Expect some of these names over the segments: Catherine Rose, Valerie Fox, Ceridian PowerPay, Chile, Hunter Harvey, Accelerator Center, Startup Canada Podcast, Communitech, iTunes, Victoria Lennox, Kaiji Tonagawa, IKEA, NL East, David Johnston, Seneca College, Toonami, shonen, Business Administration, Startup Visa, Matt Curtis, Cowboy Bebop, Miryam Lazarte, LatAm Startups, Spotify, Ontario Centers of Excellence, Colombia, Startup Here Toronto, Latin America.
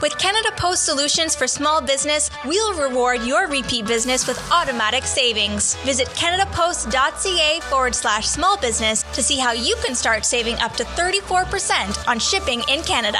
With Canada Post Solutions for Small Business, we'll reward your repeat business with automatic savings. Visit canadapost.ca/small business to see how you can start saving up to 34% on shipping in Canada.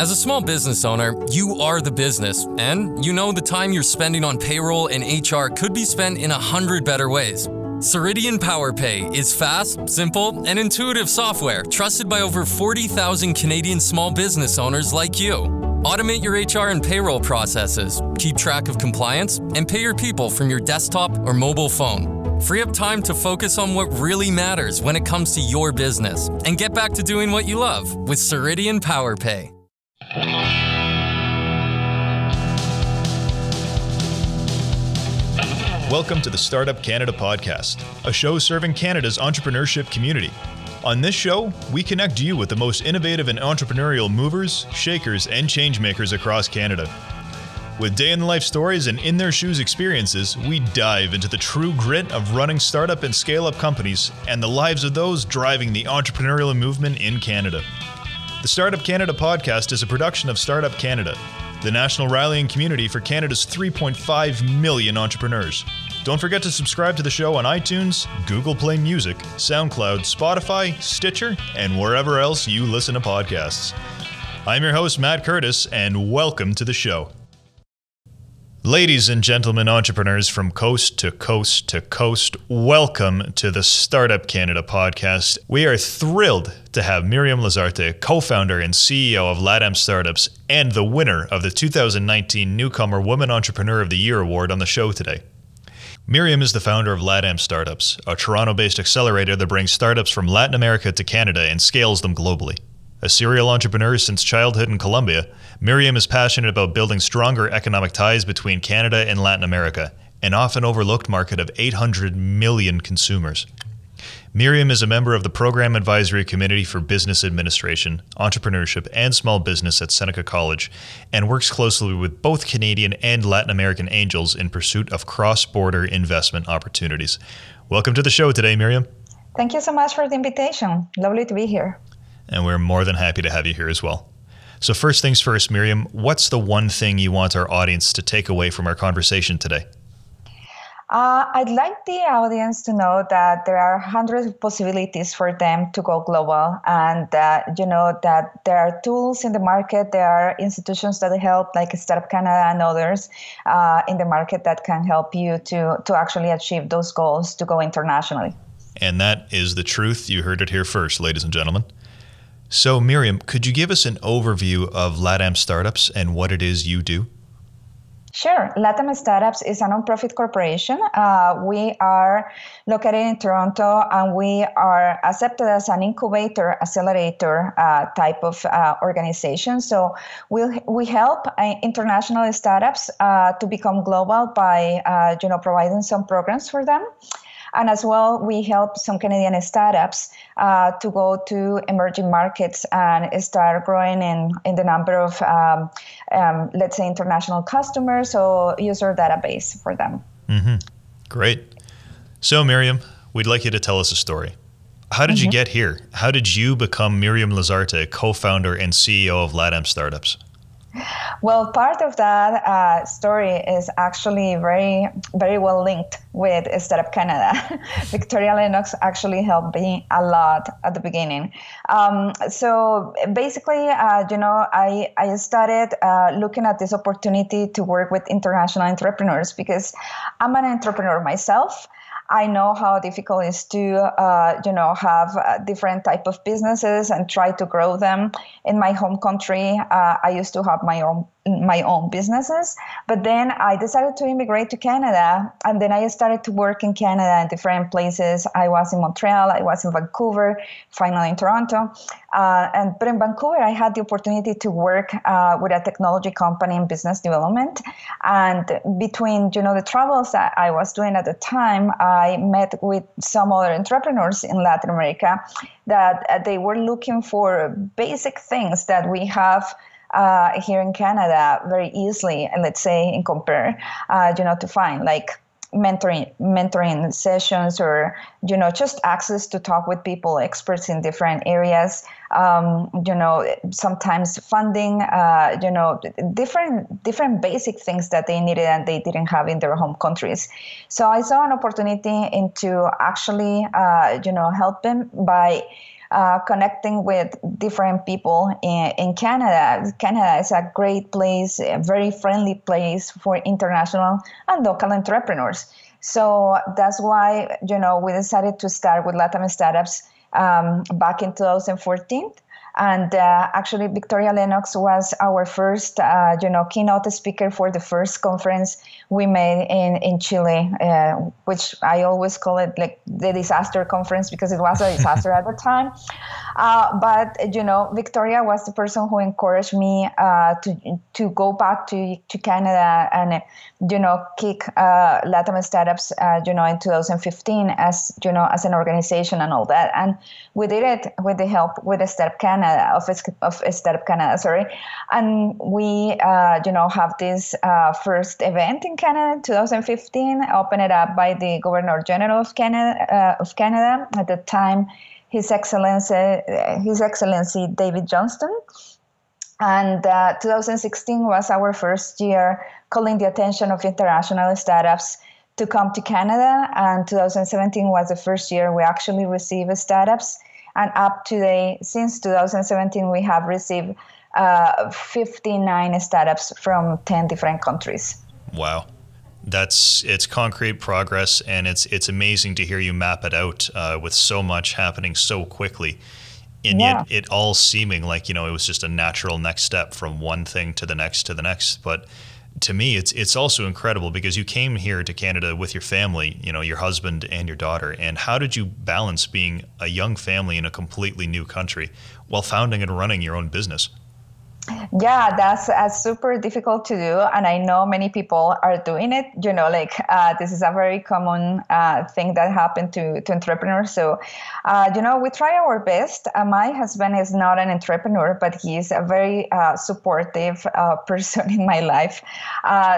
As a small business owner, you are the business, and you know the time you're spending on payroll and HR could be spent in 100 better ways. Ceridian PowerPay is fast, simple, and intuitive software trusted by over 40,000 Canadian small business owners like you. Automate your HR and payroll processes, keep track of compliance, and pay your people from your desktop or mobile phone. Free up time to focus on what really matters when it comes to your business and get back to doing what you love with Ceridian PowerPay. Welcome to the Startup Canada Podcast, a show serving Canada's entrepreneurship community. On this show, we connect you with the most innovative and entrepreneurial movers, shakers, and changemakers across Canada. With day-in-the-life stories and in-their-shoes experiences, we dive into the true grit of running startup and scale-up companies and the lives of those driving the entrepreneurial movement in Canada. The Startup Canada Podcast is a production of Startup Canada, the national rallying community for Canada's 3.5 million entrepreneurs. Don't forget to subscribe to the show on iTunes, Google Play Music, SoundCloud, Spotify, Stitcher, and wherever else you listen to podcasts. I'm your host, Matt Curtis, and welcome to the show. Ladies and gentlemen, entrepreneurs from coast to coast to coast, welcome to the Startup Canada Podcast. We are thrilled to have Miryam Lazarte, co-founder and CEO of LatAm Startups and the winner of the 2019 Newcomer Woman Entrepreneur of the Year Award on the show today. Miryam is the founder of LatAm Startups, a Toronto-based accelerator that brings startups from Latin America to Canada and scales them globally. A serial entrepreneur since childhood in Colombia, Miryam is passionate about building stronger economic ties between Canada and Latin America, an often overlooked market of 800 million consumers. Miryam is a member of the Program Advisory Committee for Business Administration, Entrepreneurship, and Small Business at Seneca College, and works closely with both Canadian and Latin American angels in pursuit of cross-border investment opportunities. Welcome to the show today, Miryam. Thank you so much for the invitation. Lovely to be here. And we're more than happy to have you here as well. So first things first, Miryam, what's the one thing you want our audience to take away from our conversation today? I'd like the audience to know that there are hundreds of possibilities for them to go global, and that there are tools in the market, there are institutions that help, like Startup Canada and others in the market that can help you to actually achieve those goals to go internationally. And that is the truth. You heard it here first, ladies and gentlemen. So Miryam, could you give us an overview of LatAm Startups and what it is you do? Sure. LatAm Startups is a nonprofit corporation. We are located in Toronto, and we are accepted as an incubator, accelerator type of organization. So we help international startups to become global by providing some programs for them. And as well, we help some Canadian startups to go to emerging markets and start growing in the number of, let's say, international customers or user database for them. Mm-hmm. Great. So Miryam, we'd like you to tell us a story. How did you get here? How did you become Miryam Lazarte, co-founder and CEO of LatAm Startups? Well, part of that story is actually very, very well linked with Startup Canada. Victoria Lennox actually helped me a lot at the beginning. So basically, I started looking at this opportunity to work with international entrepreneurs because I'm an entrepreneur myself. I know how difficult it is to, have different type of businesses and try to grow them. In my home country, I used to have my own businesses, but then I decided to immigrate to Canada, and then I started to work in Canada in different places. I was in Montreal, I was in Vancouver, finally in Toronto, But in Vancouver, I had the opportunity to work with a technology company in business development. And between, you know, the travels that I was doing at the time, I met with some other entrepreneurs in Latin America that they were looking for basic things that we have here in Canada very easily, and let's say in compare, you know, to find like mentoring sessions or, you know, just access to talk with people, experts in different areas, you know, sometimes funding, you know, different basic things that they needed and they didn't have in their home countries. So I saw an opportunity into actually, you know, helping by connecting with different people in Canada. Canada is a great place, a very friendly place for international and local entrepreneurs. So that's why, you know, we decided to start with LatAm Startups back in 2014. And actually, Victoria Lennox was our first, you know, keynote speaker for the first conference we made in Chile, which I always call it like the disaster conference because it was a disaster at the time. But, you know, Victoria was the person who encouraged me to go back to Canada and, you know, kick LatAm Startups, you know, in 2015 as, you know, as an organization and all that. And we did it with the help with the Startup Canada. Of Startup Canada, sorry. And we, you know, have this first event in Canada, 2015, opened it up by the Governor General of Canada. At the time, His Excellency David Johnston. And 2016 was our first year calling the attention of international startups to come to Canada. And 2017 was the first year we actually received startups. And up today, since 2017, we have received 59 startups from 10 different countries. Wow. It's concrete progress, and it's amazing to hear you map it out with so much happening so quickly. And yet it all seeming like, you know, it was just a natural next step from one thing to the next to the next. But to me, it's also incredible because you came here to Canada with your family, you know, your husband and your daughter. And how did you balance being a young family in a completely new country while founding and running your own business? Yeah, that's super difficult to do. And I know many people are doing it, you know, like this is a very common thing that happened to entrepreneurs. So, you know, we try our best. My husband is not an entrepreneur, but he is a very supportive person in my life.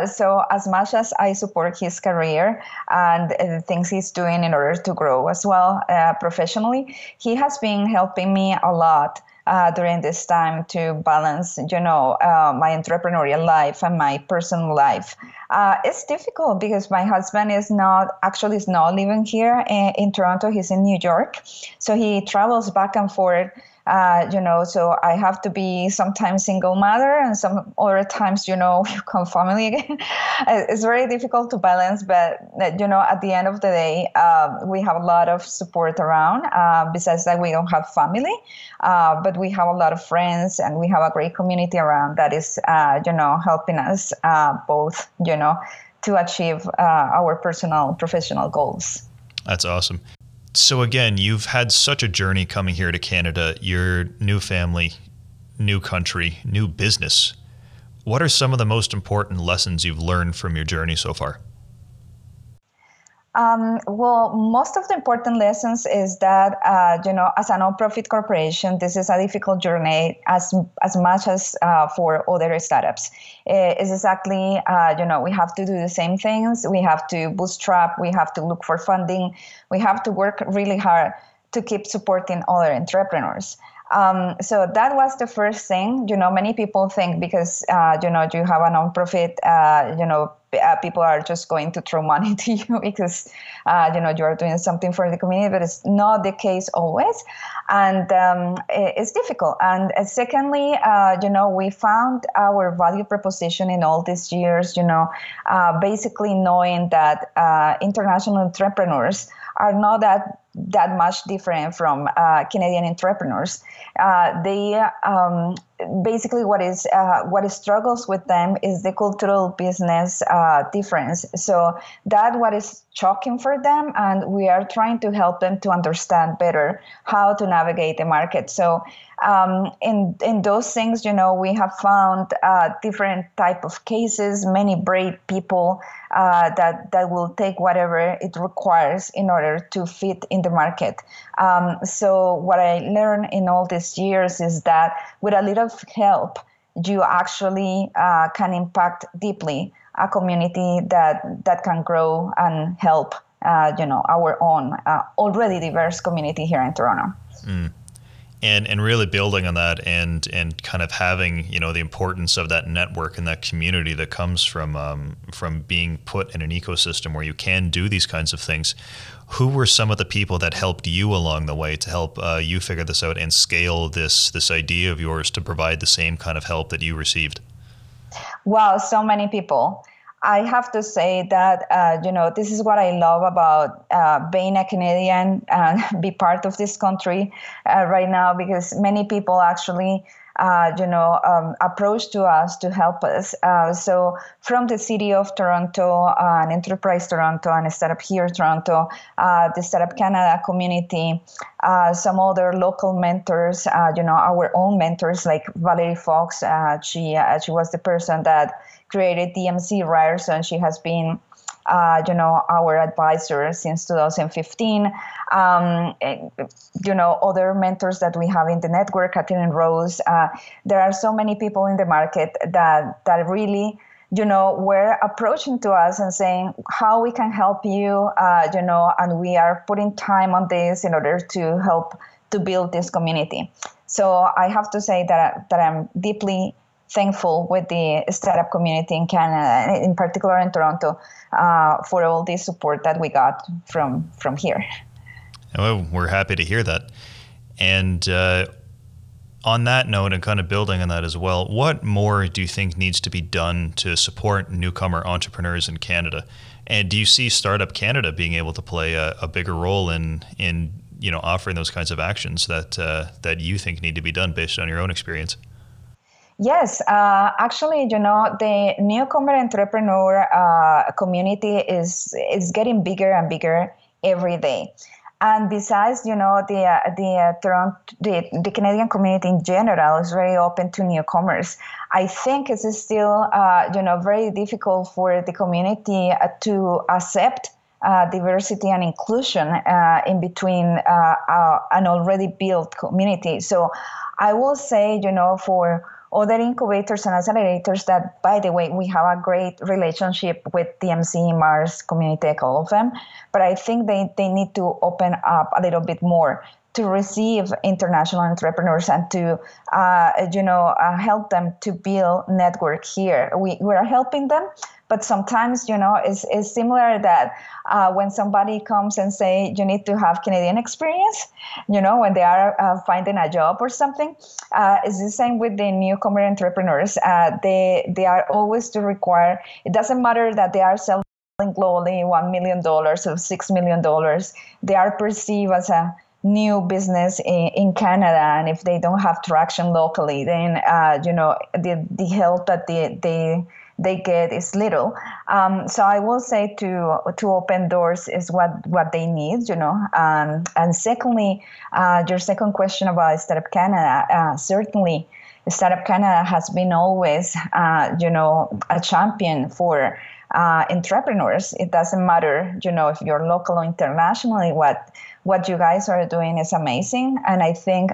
So as much as I support his career and the things he's doing in order to grow as well professionally, he has been helping me a lot during this time to balance, you know, my entrepreneurial life and my personal life. It's difficult because my husband is not living here in Toronto. He's in New York. So he travels back and forth, you know, so I have to be sometimes single mother and some other times, you know, you come family again. It's very difficult to balance, but, you know, at the end of the day, we have a lot of support around. Besides that, we don't have family, but we have a lot of friends and we have a great community around that is, you know, helping us both, you know, to achieve our personal, professional goals. That's awesome. So again, you've had such a journey coming here to Canada, your new family, new country, new business. What are some of the most important lessons you've learned from your journey so far? Well, most of the important lessons is that, you know, as a nonprofit corporation, this is a difficult journey as much as for other startups. It's exactly, you know, we have to do the same things. We have to bootstrap. We have to look for funding. We have to work really hard to keep supporting other entrepreneurs. So that was the first thing. You know, many people think because, you know, you have a nonprofit, you know, people are just going to throw money to you because, you know, you are doing something for the community, but it's not the case always. And it's difficult. And secondly, you know, we found our value proposition in all these years, you know, basically knowing that international entrepreneurs are not that much different from Canadian entrepreneurs. They basically what struggles with them is the cultural business difference. So that what is shocking for them, and we are trying to help them to understand better how to navigate the market. So in those things, you know, we have found different type of cases, many brave people that will take whatever it requires in order to fit in the market. So what I learned in all these years is that with a little help, you actually can impact deeply a community that can grow and help our own already diverse community here in Toronto. Mm. And really building on that and kind of having, you know, the importance of that network and that community that comes from being put in an ecosystem where you can do these kinds of things. Who were some of the people that helped you along the way to help you figure this out and scale this idea of yours to provide the same kind of help that you received? Wow, so many people. I have to say that, this is what I love about being a Canadian and be part of this country right now, because many people actually, approach to us to help us. So from the City of Toronto, and Enterprise Toronto, and Startup Here Toronto, the Startup Canada community, some other local mentors, our own mentors like Valerie Fox. She was the person that created DMC Ryerson. She has been our advisor since 2015. Other mentors that we have in the network, Catherine Rose. There are so many people in the market that really, were approaching to us and saying how we can help you, and we are putting time on this in order to help to build this community. So I have to say that I'm deeply thankful with the startup community in Canada, in particular in Toronto, for all the support that we got from here. Well, we're happy to hear that. And on that note, and kind of building on that as well, what more do you think needs to be done to support newcomer entrepreneurs in Canada? And do you see Startup Canada being able to play a bigger role in offering those kinds of actions that you think need to be done based on your own experience? Yes, actually, the newcomer entrepreneur community is getting bigger and bigger every day. And besides, the Canadian community in general is very open to newcomers. I think it is still, very difficult for the community to accept diversity and inclusion in between an already built community. So I will say, for other incubators and accelerators that, by the way, we have a great relationship with DMC, Mars, Communitech, all of them, but I think they need to open up a little bit more to receive international entrepreneurs and to, help them to build network here. We are helping them, but sometimes, it's similar that when somebody comes and say, you need to have Canadian experience, when they are finding a job or something, it's the same with the newcomer entrepreneurs. They are always to require, it doesn't matter that they are selling globally $1 million or $6 million, they are perceived as a new business in Canada, and if they don't have traction locally, then the help that they get is little. So I will say to open doors is what they need, And secondly, your second question about Startup Canada, certainly Startup Canada has been always, a champion for entrepreneurs. It doesn't matter, if you're local or internationally, what you guys are doing is amazing. And I think,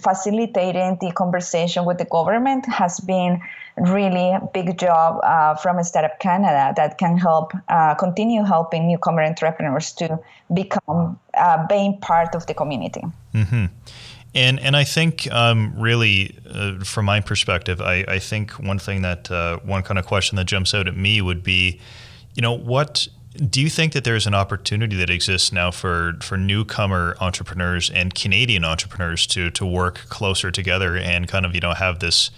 facilitating the conversation with the government has been really a big job from Startup Canada that can help continue helping newcomer entrepreneurs to become being part of the community. Mm-hmm. And I think really, from my perspective, I think one thing that one kind of question that jumps out at me would be, what do you think that there's an opportunity that exists now for newcomer entrepreneurs and Canadian entrepreneurs to work closer together and kind of, have this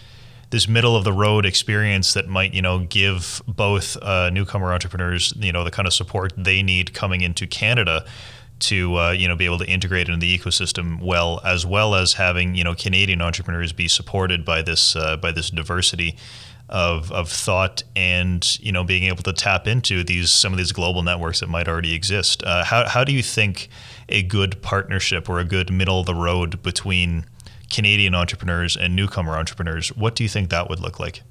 middle of the road experience that might, give both newcomer entrepreneurs, the kind of support they need coming into Canada to be able to integrate into the ecosystem well as having Canadian entrepreneurs be supported by this diversity of thought and, you know, being able to tap into these, some of these global networks that might already exist. How do you think a good partnership or a good middle of the road between Canadian entrepreneurs and newcomer entrepreneurs, what do you think that would look like?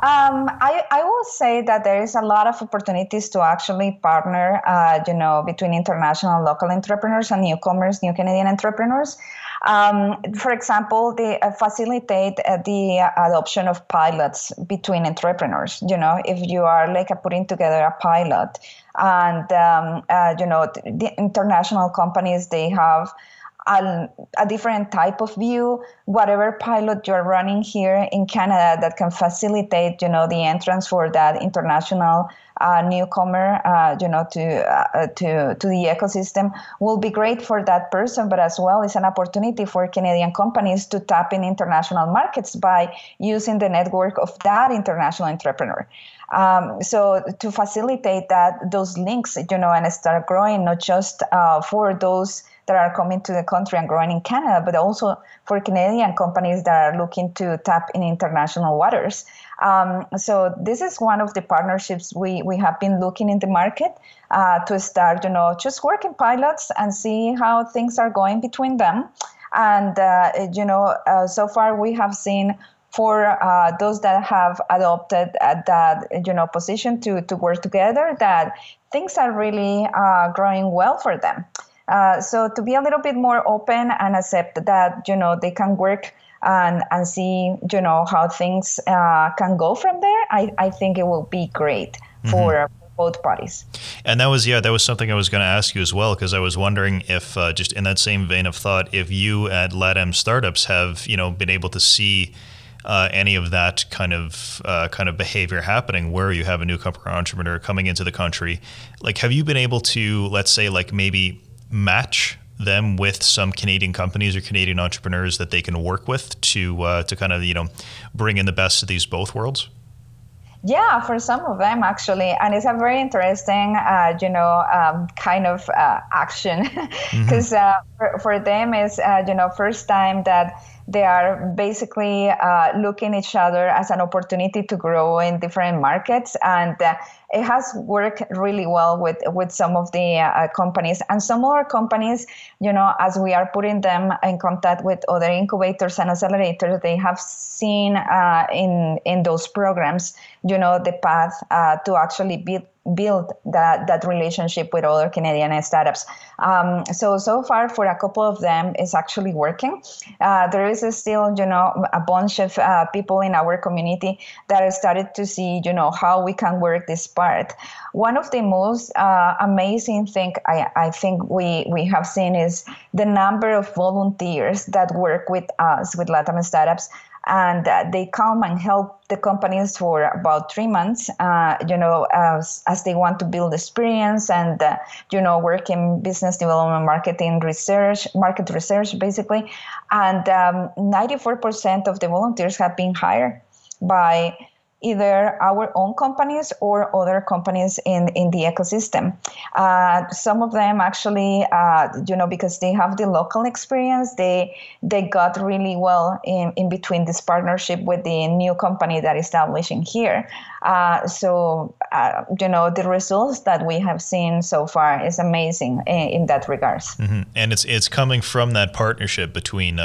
I will say that there is a lot of opportunities to actually partner, between international and local entrepreneurs and newcomers, new Canadian entrepreneurs. For example, they facilitate the adoption of pilots between entrepreneurs. You know, if you are like putting together a pilot and, the international companies, they have a different type of view, whatever pilot you're running here in Canada that can facilitate, the entrance for that international newcomer, to the ecosystem will be great for that person. But as well, it's an opportunity for Canadian companies to tap in international markets by using the network of that international entrepreneur. So to facilitate that, those links, and start growing, not just for those that are coming to the country and growing in Canada, but also for Canadian companies that are looking to tap in international waters. So this is one of the partnerships we have been looking in the market to start, just working pilots and see how things are going between them. And, so far we have seen for those that have adopted that, position to work together, that things are really growing well for them. So to be a little bit more open and accept that, they can work and see, how things can go from there, I think it will be great for both parties. And that was something I was going to ask you as well, because I was wondering if just in that same vein of thought, if you at LatAm Startups have, been able to see any of that kind of behavior happening where you have a newcomer entrepreneur coming into the country. Like, have you been able to, let's say, like maybe match them with some Canadian companies or Canadian entrepreneurs that they can work with to kind of, bring in the best of these both worlds? Yeah, for some of them actually. And it's a very interesting, action because for them is, first time that they are basically looking each other as an opportunity to grow in different markets. And it has worked really well with some of the companies. And some other companies, as we are putting them in contact with other incubators and accelerators, they have seen in those programs, the path to actually build that relationship with other Canadian startups. So far for a couple of them, it's actually working. There is still, a bunch of people in our community that have started to see, how we can work this part. One of the most amazing thing I think we have seen is the number of volunteers that work with us, with LatAm Startups. And they come and help the companies for about 3 months, as they want to build experience and, work in business development, market research, basically. And 94% of the volunteers have been hired by either our own companies or other companies in the ecosystem. Some of them actually, because they have the local experience, they got really well in between this partnership with the new company that is establishing here. The results that we have seen so far is amazing in that regards. Mm-hmm. And it's coming from that partnership between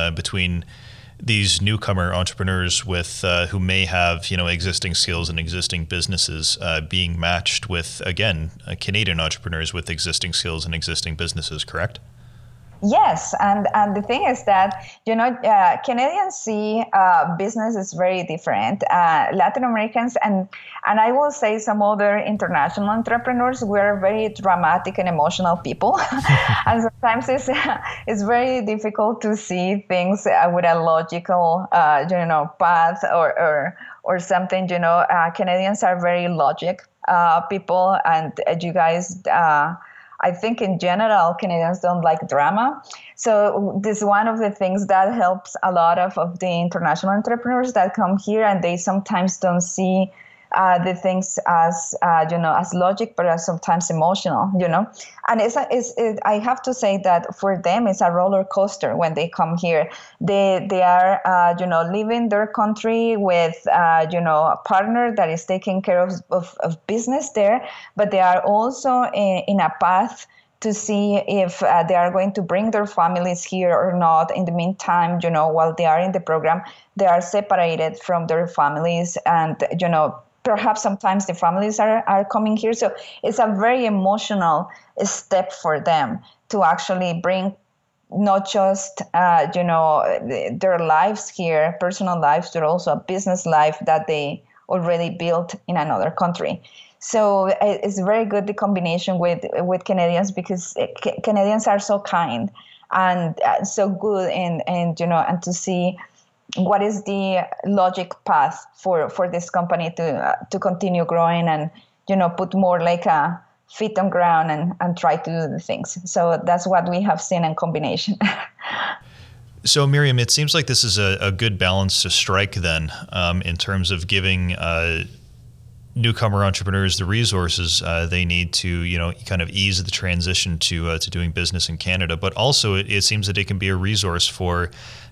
these newcomer entrepreneurs with who may have existing skills and existing businesses being matched with, again, Canadian entrepreneurs with existing skills and existing businesses, correct? Yes, and the thing is that Canadians see business is very different. Latin Americans and I will say some other international entrepreneurs, we're very dramatic and emotional people, and sometimes it's very difficult to see things with a logical path or something. Canadians are very logic people, and you guys. I think in general, Canadians don't like drama. So this is one of the things that helps a lot of the international entrepreneurs that come here, and they sometimes don't see the things as, as logic, but as sometimes emotional, And I have to say that for them, it's a roller coaster when they come here. They are, leaving their country with, a partner that is taking care of business there, but they are also in a path to see if they are going to bring their families here or not. In the meantime, while they are in the program, they are separated from their families and, perhaps sometimes the families are coming here. So it's a very emotional step for them to actually bring not just, their lives here, personal lives, but also a business life that they already built in another country. So it's very good, the combination with Canadians, because Canadians are so kind and so good and to see what is the logic path for this company to continue growing and, put more like a feet on ground and try to do the things. So that's what we have seen in combination. So Miryam, it seems like this is a good balance to strike then, in terms of giving, newcomer entrepreneurs the resources they need to, kind of ease the transition to doing business in Canada. But also, it seems that it can be a resource for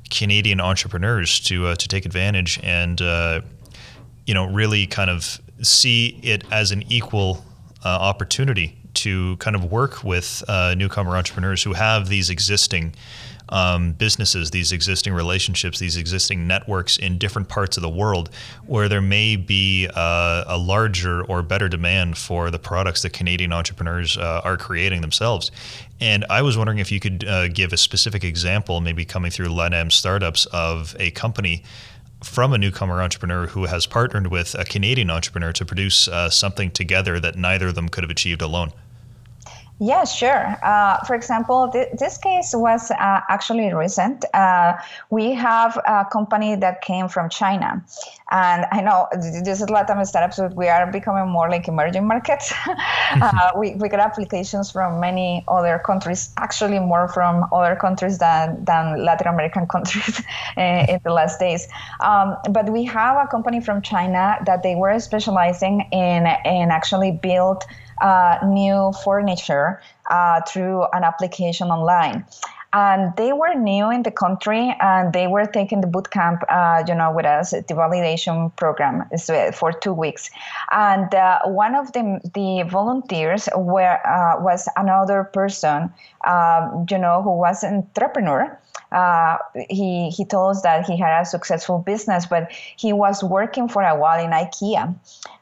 Canadian entrepreneurs to take advantage and, really kind of see it as an equal opportunity to kind of work with newcomer entrepreneurs who have these existing businesses, these existing relationships, these existing networks in different parts of the world where there may be a larger or better demand for the products that Canadian entrepreneurs are creating themselves. And I was wondering if you could give a specific example, maybe coming through LatAm Startups, of a company from a newcomer entrepreneur who has partnered with a Canadian entrepreneur to produce something together that neither of them could have achieved alone. Yeah, sure. For example, this case was actually recent. We have a company that came from China. And I know this is LatAm Startups, but we are becoming more like emerging markets. We get applications from many other countries, actually more from other countries than Latin American countries in the last days. But we have a company from China that they were specializing in actually build new furniture through an application online. And they were new in the country and they were taking the boot camp, with us, the validation program for 2 weeks. And one of the volunteers was another person, who was an entrepreneur. He told us that he had a successful business, but he was working for a while in IKEA,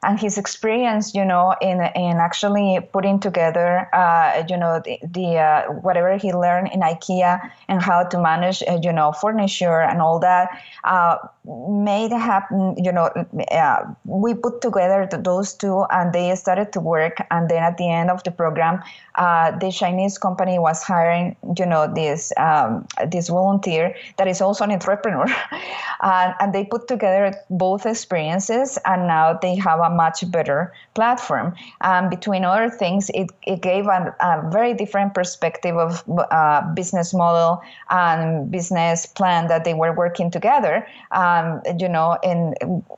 and his experience, in actually putting together, the whatever he learned in IKEA and how to manage, furniture and all that, made happen. We put together those two, and they started to work. And then at the end of the program, the Chinese company was hiring, this volunteer that is also an entrepreneur, and they put together both experiences, and now they have a much better platform. Between other things, it gave a very different perspective of business model and business plan that they were working together. And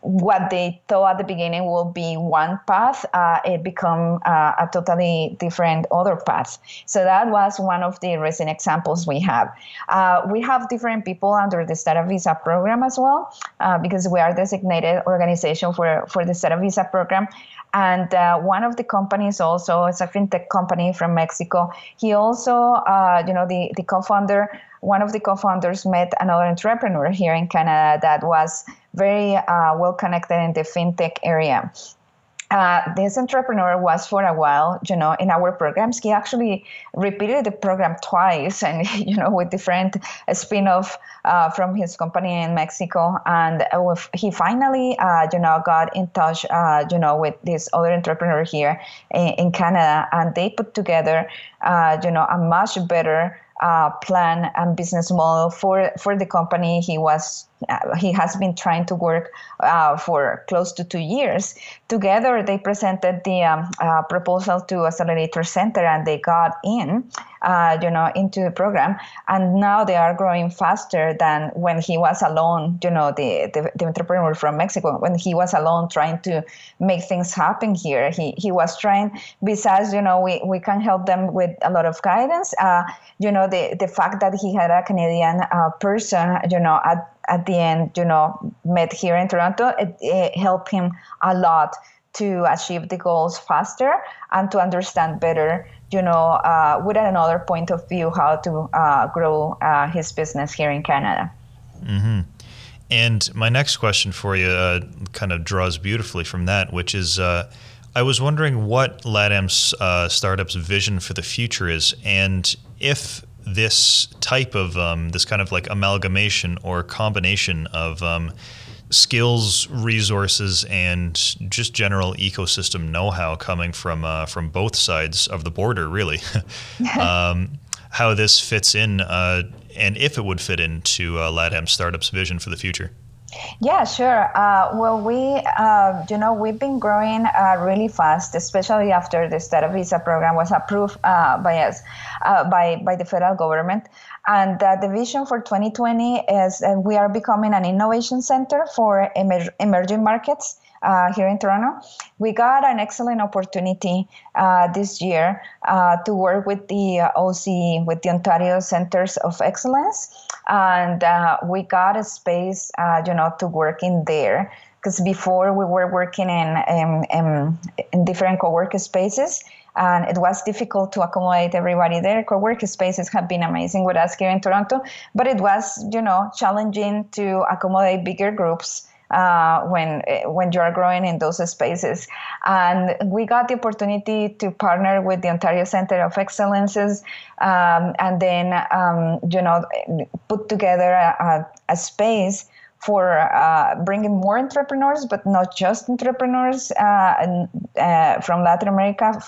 what they thought at the beginning will be one path, it become a totally different other path. So that was one of the recent examples we have. We have different people under the Startup Visa program as well, because we are designated organization for the Startup Visa program. And one of the companies also is a fintech company from Mexico. He also, the co-founder, one of the co-founders met another entrepreneur here in Canada that was very well connected in the fintech area. This entrepreneur was for a while, in our programs. He actually repeated the program twice and, with different spin-off from his company in Mexico. And he finally, got in touch, with this other entrepreneur here in Canada. And they put together, a much better plan and business model for the company he was He has been trying to work for close to 2 years. Together, they presented the proposal to Accelerator Center, and they got in, into the program. And now they are growing faster than when he was alone, the entrepreneur from Mexico, when he was alone trying to make things happen here. He was trying, besides, we can help them with a lot of guidance. The fact that he had a Canadian person, at the end, met here in Toronto, it helped him a lot to achieve the goals faster and to understand better, with another point of view, how to grow his business here in Canada. Mm-hmm. And my next question for you kind of draws beautifully from that, which is, I was wondering what LatAm's Startup's vision for the future is, and if this type of this kind of like amalgamation or combination of skills, resources, and just general ecosystem know-how coming from both sides of the border, really, how this fits in and if it would fit into LatAm Startup's vision for the future. Yeah, sure. We've been growing really fast, especially after the Startup Visa program was approved by us, by the federal government. And the vision for 2020 is that we are becoming an innovation center for emerging markets here in Toronto. We got an excellent opportunity this year to work with the OCE, with the Ontario Centers of Excellence. And we got a space, to work in there. Because before we were working in different co-working spaces, and it was difficult to accommodate everybody there. Co-working spaces have been amazing with us here in Toronto, but it was, challenging to accommodate bigger groups when you are growing in those spaces. And we got the opportunity to partner with the Ontario Center of Excellences, and then, put together a space for bringing more entrepreneurs, but not just entrepreneurs from Latin America,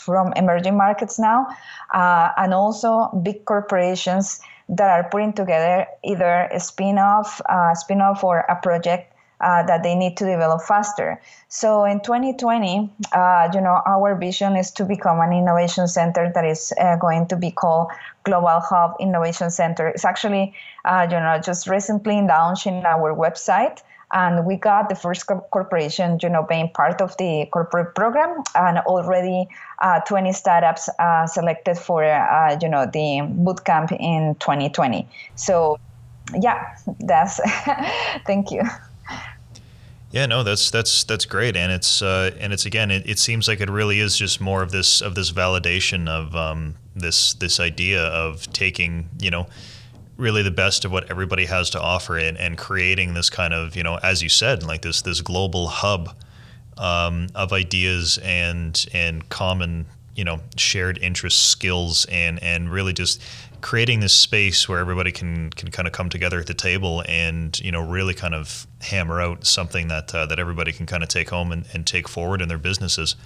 from emerging markets now, and also big corporations that are putting together either a spin-off or a project that they need to develop faster. So in 2020, our vision is to become an innovation center that is going to be called Global Hub Innovation Center. It's actually, just recently launched in our website, and we got the first corporation, being part of the corporate program, and already 20 startups selected for, the bootcamp in 2020. So, yeah, that's thank you. Yeah, no, that's great, and it's again, it seems like it really is just more of this validation of this idea of taking really the best of what everybody has to offer and creating this kind of as you said, like this global hub of ideas and common shared interests, skills, and really just creating this space where everybody can kind of come together at the table and, really kind of hammer out something that that everybody can kind of take home and take forward in their businesses.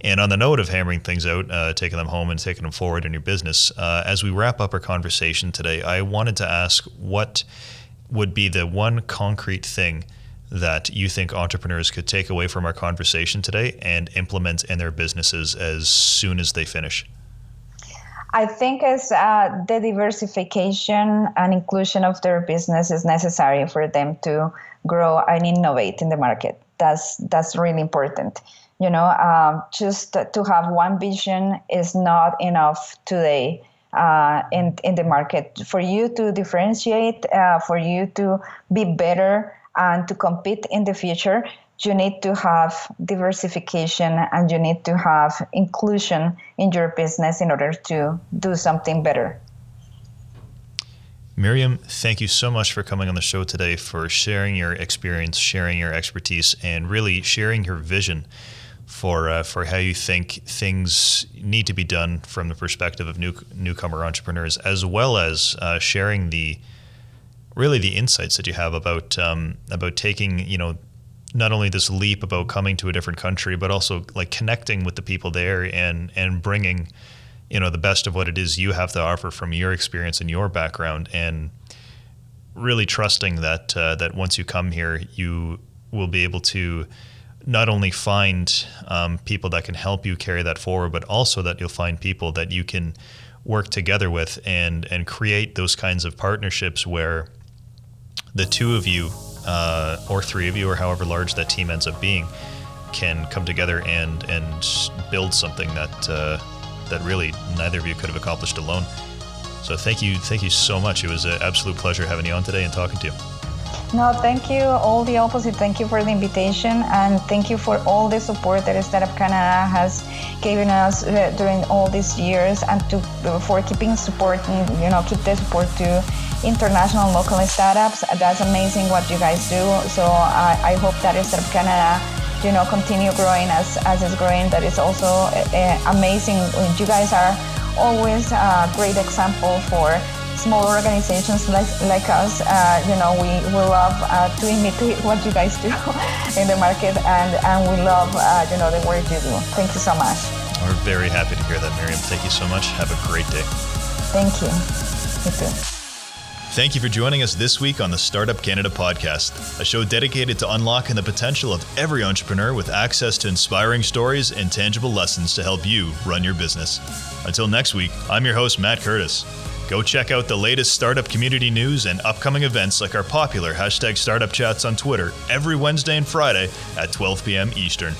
And on the note of hammering things out, taking them home and taking them forward in your business, as we wrap up our conversation today, I wanted to ask what would be the one concrete thing that you think entrepreneurs could take away from our conversation today and implement in their businesses as soon as they finish? I think as the diversification and inclusion of their business is necessary for them to grow and innovate in the market. That's really important. Just to have one vision is not enough today in the market. For you to differentiate, for you to be better and to compete in the future, you need to have diversification and you need to have inclusion in your business in order to do something better. Miryam, thank you so much for coming on the show today, for sharing your experience, sharing your expertise, and really sharing your vision for how you think things need to be done from the perspective of newcomer entrepreneurs, as well as sharing the insights that you have about taking, not only this leap about coming to a different country, but also like connecting with the people there and bringing, the best of what it is you have to offer from your experience and your background and really trusting that that once you come here, you will be able to not only find people that can help you carry that forward, but also that you'll find people that you can work together with and create those kinds of partnerships where the two of you or three of you, or however large that team ends up being, can come together and build something that that really neither of you could have accomplished alone. So thank you so much. It was an absolute pleasure having you on today and talking to you. No, thank you. All the opposite. Thank you for the invitation, and thank you for all the support that Startup Canada has given us during all these years, and for keeping support and keep the support to international and local startups. That's amazing what you guys do. So I hope that Startup Canada continue growing as it's growing. That is also amazing. You guys are always a great example for small organizations like us. We love to imitate what you guys do in the market, and we love the work you do. Thank you so much. We're very happy to hear that, Miryam. Thank you so much. Have a great day. Thank you. You too. Thank you for joining us this week on the Startup Canada Podcast, a show dedicated to unlocking the potential of every entrepreneur with access to inspiring stories and tangible lessons to help you run your business. Until next week, I'm your host, Matt Curtis. Go check out the latest startup community news and upcoming events like our popular #StartupChats on Twitter every Wednesday and Friday at 12 p.m. Eastern.